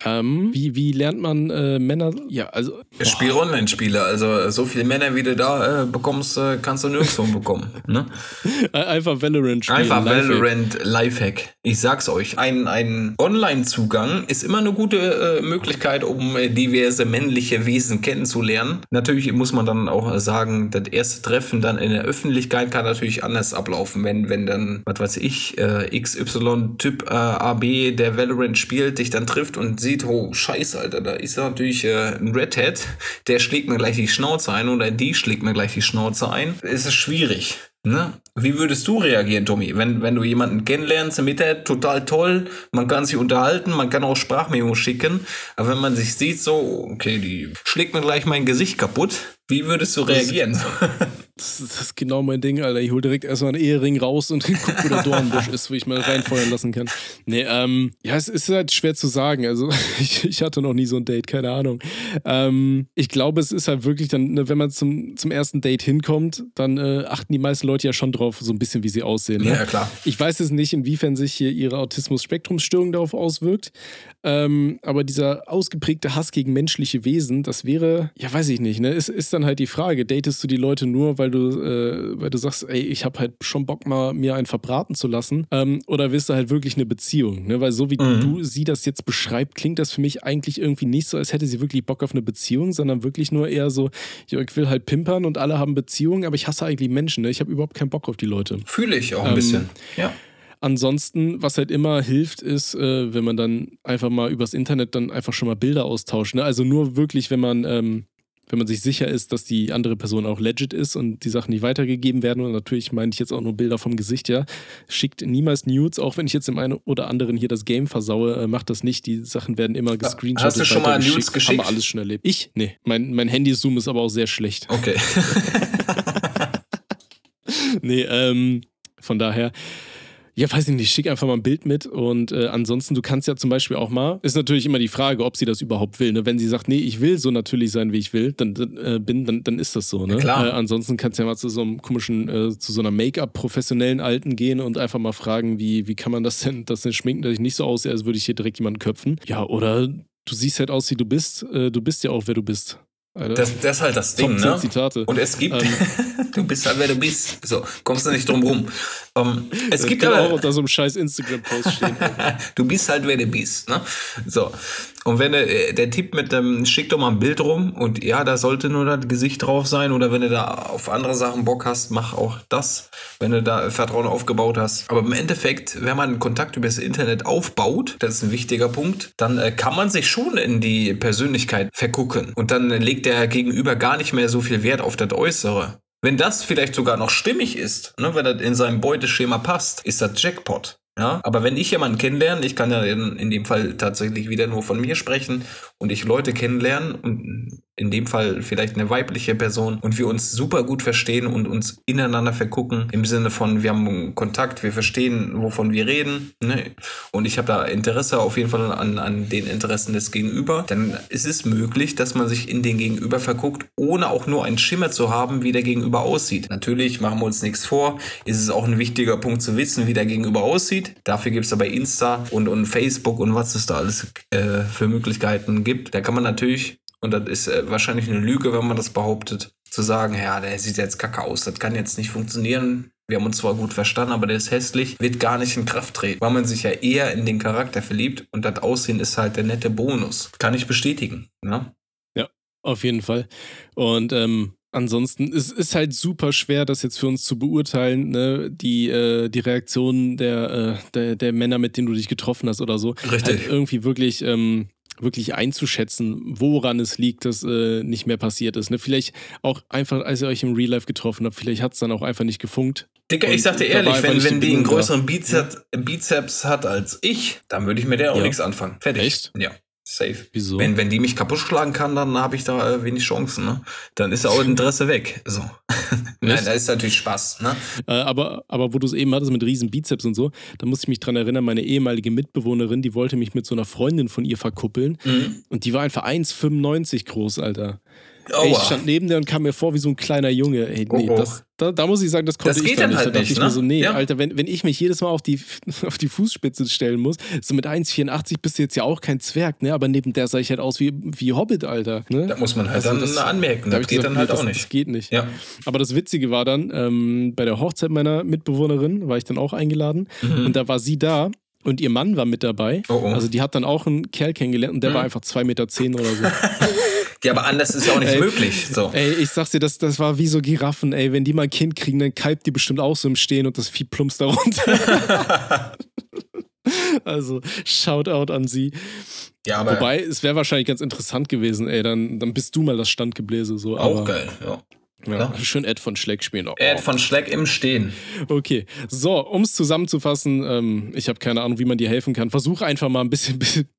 Wie lernt man Männer? Ja, also spiel Online-Spiele. Also so viele Männer, wie du da bekommst, kannst du nirgendwo bekommen. Ne? Einfach Valorant spielen. Einfach Valorant Lifehack. Ich sag's euch. Ein Online-Zugang ist immer eine gute Möglichkeit, um diverse männliche Wesen kennenzulernen. Natürlich muss man dann auch sagen, das erste Treffen dann in der Öffentlichkeit kann natürlich anders ablaufen. Wenn dann, was weiß ich, XY-Typ AB, der Valorant spielt, dich dann trifft und sieht, oh, scheiße, Alter, da ist natürlich ein Red Hat, der schlägt mir gleich die Schnauze ein oder die schlägt mir gleich die Schnauze ein. Es ist schwierig. Ne? Wie würdest du reagieren, Tommy, wenn du jemanden kennenlernst im Internet? Total toll, man kann sich unterhalten, man kann auch Sprachmemos schicken, aber wenn man sich sieht, so, okay, die schlägt mir gleich mein Gesicht kaputt, wie würdest du reagieren? Das ist genau mein Ding, Alter. Ich hol direkt erstmal einen Ehering raus und guck, wo der Dornbusch ist, wo ich mal reinfeuern lassen kann. Nee, ja, es ist halt schwer zu sagen. Also, ich hatte noch nie so ein Date, keine Ahnung. Ich glaube, es ist halt wirklich dann, ne, wenn man zum ersten Date hinkommt, dann achten die meisten Leute ja schon drauf, so ein bisschen, wie sie aussehen. Ne? Ja, klar. Ich weiß jetzt nicht, inwiefern sich hier ihre Autismus-Spektrumsstörung darauf auswirkt. Aber dieser ausgeprägte Hass gegen menschliche Wesen, das wäre, ja, weiß ich nicht, ne? Es ist dann halt die Frage, datest du die Leute nur, weil du sagst, ey, ich habe halt schon Bock, mal mir einen verbraten zu lassen, oder willst du halt wirklich eine Beziehung, ne? Weil so wie du sie das jetzt beschreibst, klingt das für mich eigentlich irgendwie nicht so, als hätte sie wirklich Bock auf eine Beziehung, sondern wirklich nur eher so, ich will halt pimpern und alle haben Beziehungen, aber ich hasse eigentlich Menschen, ne? Ich habe überhaupt keinen Bock auf die Leute. Fühle ich auch ein bisschen, ja. Ansonsten, was halt immer hilft, ist, wenn man dann einfach mal übers Internet dann einfach schon mal Bilder austauscht, ne? Also nur wirklich, wenn man sich sicher ist, dass die andere Person auch legit ist und die Sachen nicht weitergegeben werden. Und natürlich meine ich jetzt auch nur Bilder vom Gesicht, ja. Schickt niemals Nudes, auch wenn ich jetzt dem einen oder anderen hier das Game versaue, macht das nicht. Die Sachen werden immer gescreenshottet. Hast du schon mal Nudes geschickt? Haben wir alles schon erlebt. Ich? Nee. Mein Handy-Zoom ist aber auch sehr schlecht. Okay. Nee, von daher... Ja, weiß ich nicht, schick einfach mal ein Bild mit und ansonsten, du kannst ja zum Beispiel auch mal, ist natürlich immer die Frage, ob sie das überhaupt will, ne? Wenn sie sagt, nee, ich will so natürlich sein, wie ich will, dann ist das so, ne? Ja, klar. Ansonsten kannst du ja mal zu so einem komischen, zu so einer Make-up-professionellen Alten gehen und einfach mal fragen, wie kann man das denn schminken, dass ich nicht so aussehe, als würde ich hier direkt jemanden köpfen. Ja, oder du siehst halt aus, wie du bist ja auch, wer du bist. Alter. Das ist halt das Ding, ne? Zitate. Und es gibt, du bist halt, wer du bist. So, kommst du nicht drum rum. Es gibt aber auch unter so einem scheiß Instagram-Post stehen. Du bist halt, wer du bist, ne? So. Und wenn der Tipp mit dem, schick doch mal ein Bild rum und ja, da sollte nur das Gesicht drauf sein oder wenn du da auf andere Sachen Bock hast, mach auch das, wenn du da Vertrauen aufgebaut hast. Aber im Endeffekt, wenn man einen Kontakt über das Internet aufbaut, das ist ein wichtiger Punkt, dann kann man sich schon in die Persönlichkeit vergucken und dann legt der Gegenüber gar nicht mehr so viel Wert auf das Äußere. Wenn das vielleicht sogar noch stimmig ist, ne, wenn das in seinem Beuteschema passt, ist das Jackpot. Ja? Aber wenn ich jemanden kennenlerne, ich kann ja in dem Fall tatsächlich wieder nur von mir sprechen und ich Leute kennenlernen und in dem Fall vielleicht eine weibliche Person und wir uns super gut verstehen und uns ineinander vergucken, im Sinne von, wir haben Kontakt, wir verstehen, wovon wir reden, ne? Und ich habe da Interesse auf jeden Fall an den Interessen des Gegenüber, dann ist es möglich, dass man sich in den Gegenüber verguckt, ohne auch nur einen Schimmer zu haben, wie der Gegenüber aussieht. Natürlich, machen wir uns nichts vor, ist es auch ein wichtiger Punkt zu wissen, wie der Gegenüber aussieht. Dafür gibt es aber Insta und Facebook und was es da alles für Möglichkeiten gibt. Da kann man natürlich... Und das ist wahrscheinlich eine Lüge, wenn man das behauptet, zu sagen, ja, der sieht jetzt kacke aus, das kann jetzt nicht funktionieren. Wir haben uns zwar gut verstanden, aber der ist hässlich, wird gar nicht in Kraft treten, weil man sich ja eher in den Charakter verliebt und das Aussehen ist halt der nette Bonus. Kann ich bestätigen, ne? Ja, auf jeden Fall. Und ansonsten, es ist halt super schwer, das jetzt für uns zu beurteilen, ne? Die Reaktionen der Männer, mit denen du dich getroffen hast oder so. Richtig. Halt irgendwie wirklich einzuschätzen, woran es liegt, dass nicht mehr passiert ist. Ne? Vielleicht auch einfach, als ihr euch im Real Life getroffen habt, vielleicht hat es dann auch einfach nicht gefunkt. Digga, ich sag dir ehrlich, wenn die einen größeren Bizeps hat als ich, dann würde ich mit der auch nichts anfangen. Fertig. Echt? Ja. Safe. Wieso? Wenn die mich kaputt schlagen kann, dann habe ich da wenig Chancen, ne? Dann ist auch Interesse weg. So. Nein, da ist natürlich Spaß, ne? Aber wo du es eben hattest mit riesen Bizeps und so, da muss ich mich dran erinnern, meine ehemalige Mitbewohnerin, die wollte mich mit so einer Freundin von ihr verkuppeln und die war einfach 1,95 groß, Alter. Ich stand neben der und kam mir vor wie so ein kleiner Junge. Hey, nee, da muss ich sagen, das konnte das ich dann nicht. Halt da dachte ich mir so, nee, ja. Alter, wenn ich mich jedes Mal auf die Fußspitze stellen muss, so mit 1,84 bist du jetzt ja auch kein Zwerg, ne? Aber neben der sah ich halt aus wie Hobbit, Alter. Ne? Da muss man halt also dann anmerken, das geht gesagt, dann halt auch nicht. Das geht nicht. Ja. Aber das Witzige war dann, bei der Hochzeit meiner Mitbewohnerin war ich dann auch eingeladen und da war sie da. Und ihr Mann war mit dabei. Oh. Also die hat dann auch einen Kerl kennengelernt und der war einfach 2,10 Meter oder so. Ja, aber anders ist ja auch nicht möglich. So. Ey, ich sag's dir, das war wie so Giraffen. Ey, wenn die mal ein Kind kriegen, dann kalbt die bestimmt auch so im Stehen und das Vieh plumpst da runter. Also, Shoutout an sie. Ja, aber wobei, es wäre wahrscheinlich ganz interessant gewesen. Ey, dann bist du mal das Standgebläse. So. Auch aber, geil, ja. Ja, schön Ed von Schleck spielen. Ed von Schleck im Stehen. Okay, so, um es zusammenzufassen, ich habe keine Ahnung, wie man dir helfen kann. Versuch einfach mal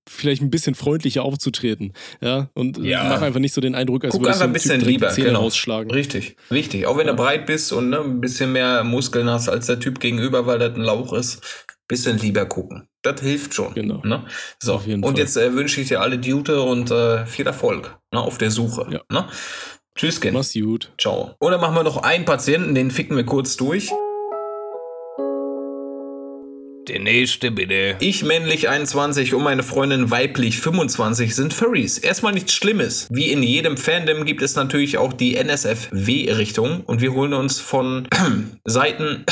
vielleicht ein bisschen freundlicher aufzutreten. Ja, und mach einfach nicht so den Eindruck, als würdest du ein bisschen lieber Zähne rausschlagen. Richtig. Auch wenn du breit bist und ein bisschen mehr Muskeln hast als der Typ gegenüber, weil das ein Lauch ist. Bisschen lieber gucken. Das hilft schon. Genau. Ne? So, auf jeden Fall. Jetzt wünsche ich dir alle Gute und viel Erfolg auf der Suche. Ja. Ne? Tschüss, Ken. Mach's gut. Ciao. Oder machen wir noch einen Patienten, den ficken wir kurz durch. Der nächste, bitte. Ich, männlich 21 und meine Freundin, weiblich 25, sind Furries. Erstmal nichts Schlimmes. Wie in jedem Fandom gibt es natürlich auch die NSFW-Richtung und wir holen uns von Seiten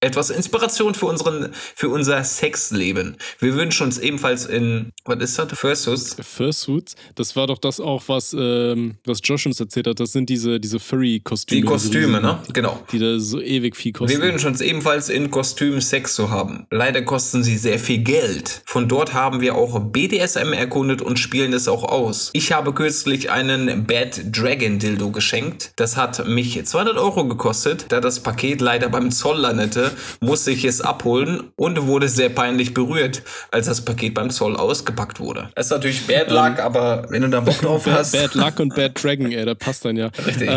etwas Inspiration für unser Sexleben. Wir wünschen uns ebenfalls in, was ist das? Fursuit? Das war doch das auch, was Josh uns erzählt hat. Das sind diese Furry-Kostüme. Die Kostüme, ne? Genau. Die da so ewig viel kosten. Wir wünschen uns ebenfalls in Kostümen Sex zu haben. Leider kosten sie sehr viel Geld. Von dort haben wir auch BDSM erkundet und spielen es auch aus. Ich habe kürzlich einen Bad Dragon Dildo geschenkt. Das hat mich 200 € gekostet, da das Paket leider beim Zoll landete. Musste ich es abholen und wurde sehr peinlich berührt, als das Paket beim Zoll ausgepackt wurde. Das ist natürlich Bad Luck, aber wenn du da Bock drauf hast... Bad Luck und Bad Dragon, ey, da passt dann ja. Richtig.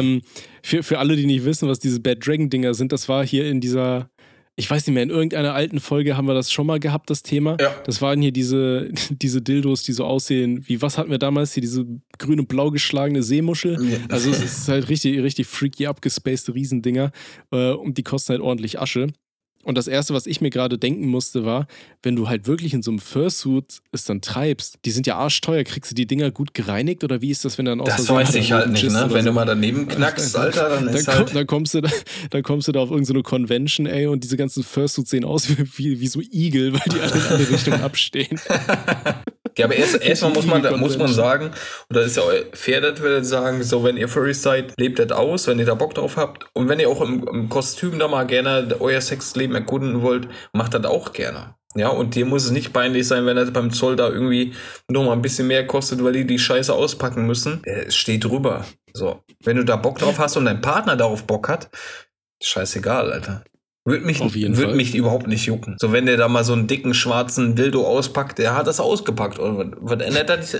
Für alle, die nicht wissen, was diese Bad Dragon-Dinger sind, das war hier in dieser... Ich weiß nicht mehr, in irgendeiner alten Folge haben wir das schon mal gehabt, das Thema. Ja. Das waren hier diese Dildos, die so aussehen wie, was hatten wir damals hier, diese grün und blau geschlagene Seemuschel. Ja. Also es ist halt richtig, richtig freaky, abgespaced Riesendinger und die kosten halt ordentlich Asche. Und das Erste, was ich mir gerade denken musste, war, wenn du halt wirklich in so einem Fursuit es dann treibst, die sind ja arschteuer, kriegst du die Dinger gut gereinigt oder wie ist das, wenn dann auch das so... Das weiß ich halt nicht, ne? Wenn du mal daneben knackst, Alter, dann ist halt... Dann kommst du da auf irgendeine Convention, ey, und diese ganzen Fursuits sehen aus wie so Igel, weil die alle in alle Richtungen abstehen. Ja, aber erstmal muss man sagen, und das ist ja fair, dass wir sagen, so, wenn ihr Furries seid, lebt das aus, wenn ihr da Bock drauf habt. Und wenn ihr auch im Kostüm da mal gerne euer Sexleben erkunden wollt, macht das auch gerne. Ja, und dir muss es nicht peinlich sein, wenn das beim Zoll da irgendwie nochmal ein bisschen mehr kostet, weil die Scheiße auspacken müssen. Es steht drüber. So, wenn du da Bock drauf hast und dein Partner darauf Bock hat, scheißegal, Alter. Würde mich überhaupt nicht jucken. So, wenn der da mal so einen dicken, schwarzen Dildo auspackt, der hat das ausgepackt. Und was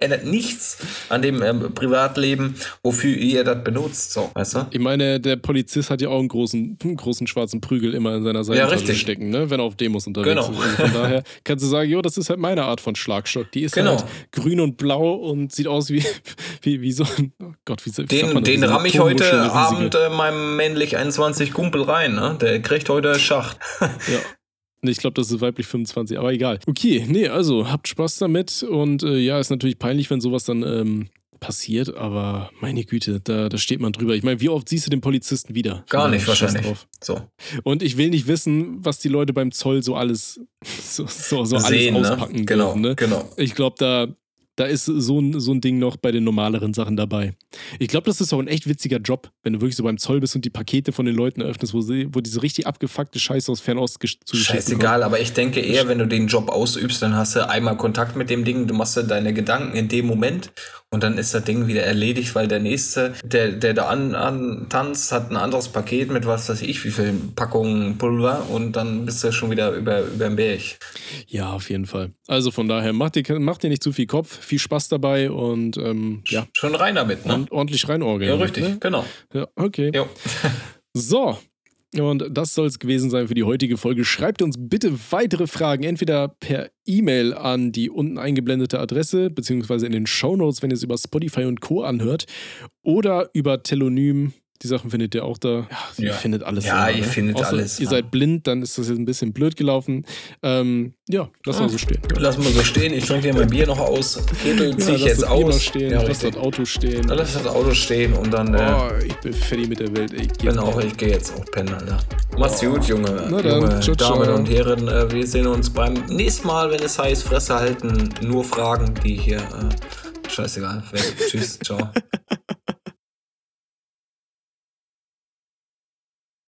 ändert nichts an dem Privatleben, wofür ihr das benutzt. So, weißt du? Ich meine, der Polizist hat ja auch einen großen schwarzen Prügel immer in seiner Seite stecken, ne? Wenn er auf Demos unterwegs ist. Also von daher kannst du sagen, jo, das ist halt meine Art von Schlagstock. Die ist halt grün und blau und sieht aus wie so ein... Oh Gott, wie so... Den ramme ich heute Abend meinem männlich 21 Kumpel rein, ne? Der kriegt heute Schacht. Ja. Ich glaube, das ist weiblich 25, aber egal. Okay, nee, also habt Spaß damit und ja, ist natürlich peinlich, wenn sowas dann passiert, aber meine Güte, da steht man drüber. Ich meine, wie oft siehst du den Polizisten wieder? Gar nicht, wahrscheinlich. So. Und ich will nicht wissen, was die Leute beim Zoll so alles sehen, alles auspacken, ne? Genau, dürfen, ne? Genau. Ich glaube, da ist so ein Ding noch bei den normaleren Sachen dabei. Ich glaube, das ist auch ein echt witziger Job, wenn du wirklich so beim Zoll bist und die Pakete von den Leuten eröffnest, wo diese richtig abgefuckte Scheiße aus Fernost zugeschickt wird. Scheißegal, aber ich denke eher, wenn du den Job ausübst, dann hast du einmal Kontakt mit dem Ding, du machst dir deine Gedanken in dem Moment und dann ist das Ding wieder erledigt, weil der Nächste, der da antanzt, hat ein anderes Paket mit was weiß ich, wie viel Packungen Pulver und dann bist du schon wieder über den Berg. Ja, auf jeden Fall. Also von daher, mach dir nicht zu viel Kopf. Viel Spaß dabei und ja. Schon rein damit, ne? Und ordentlich reinorgeln. Ja, richtig, ne? Genau. Ja, okay. Jo. So, Und das soll es gewesen sein für die heutige Folge. Schreibt uns bitte weitere Fragen, entweder per E-Mail an die unten eingeblendete Adresse, beziehungsweise in den Shownotes, wenn ihr es über Spotify und Co. anhört, oder über Tellonym. Die Sachen findet ihr auch da. Ja, ihr findet alles. Ja, ihr findet alles. Ihr seid blind, dann ist das jetzt ein bisschen blöd gelaufen. Ja, lass mal so stehen. Lass mal so stehen. Ich trinke dir mein Bier noch aus. Viertel ziehe ich jetzt aus. Lass das Auto stehen. Lass das Auto stehen und dann. Ich bin fertig mit der Welt. Ich gehe jetzt auch pennen, Alter. Mach's gut, Junge. Damen und Herren, wir sehen uns beim nächsten Mal, wenn es heißt, Fresse halten. Nur Fragen, die hier. Scheißegal. Tschüss, ciao.